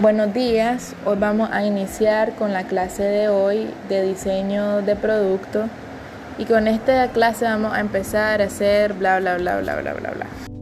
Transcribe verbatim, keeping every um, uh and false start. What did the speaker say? Buenos días, hoy vamos a iniciar con la clase de hoy de diseño de producto y con esta clase vamos a empezar a hacer bla bla bla bla bla bla bla.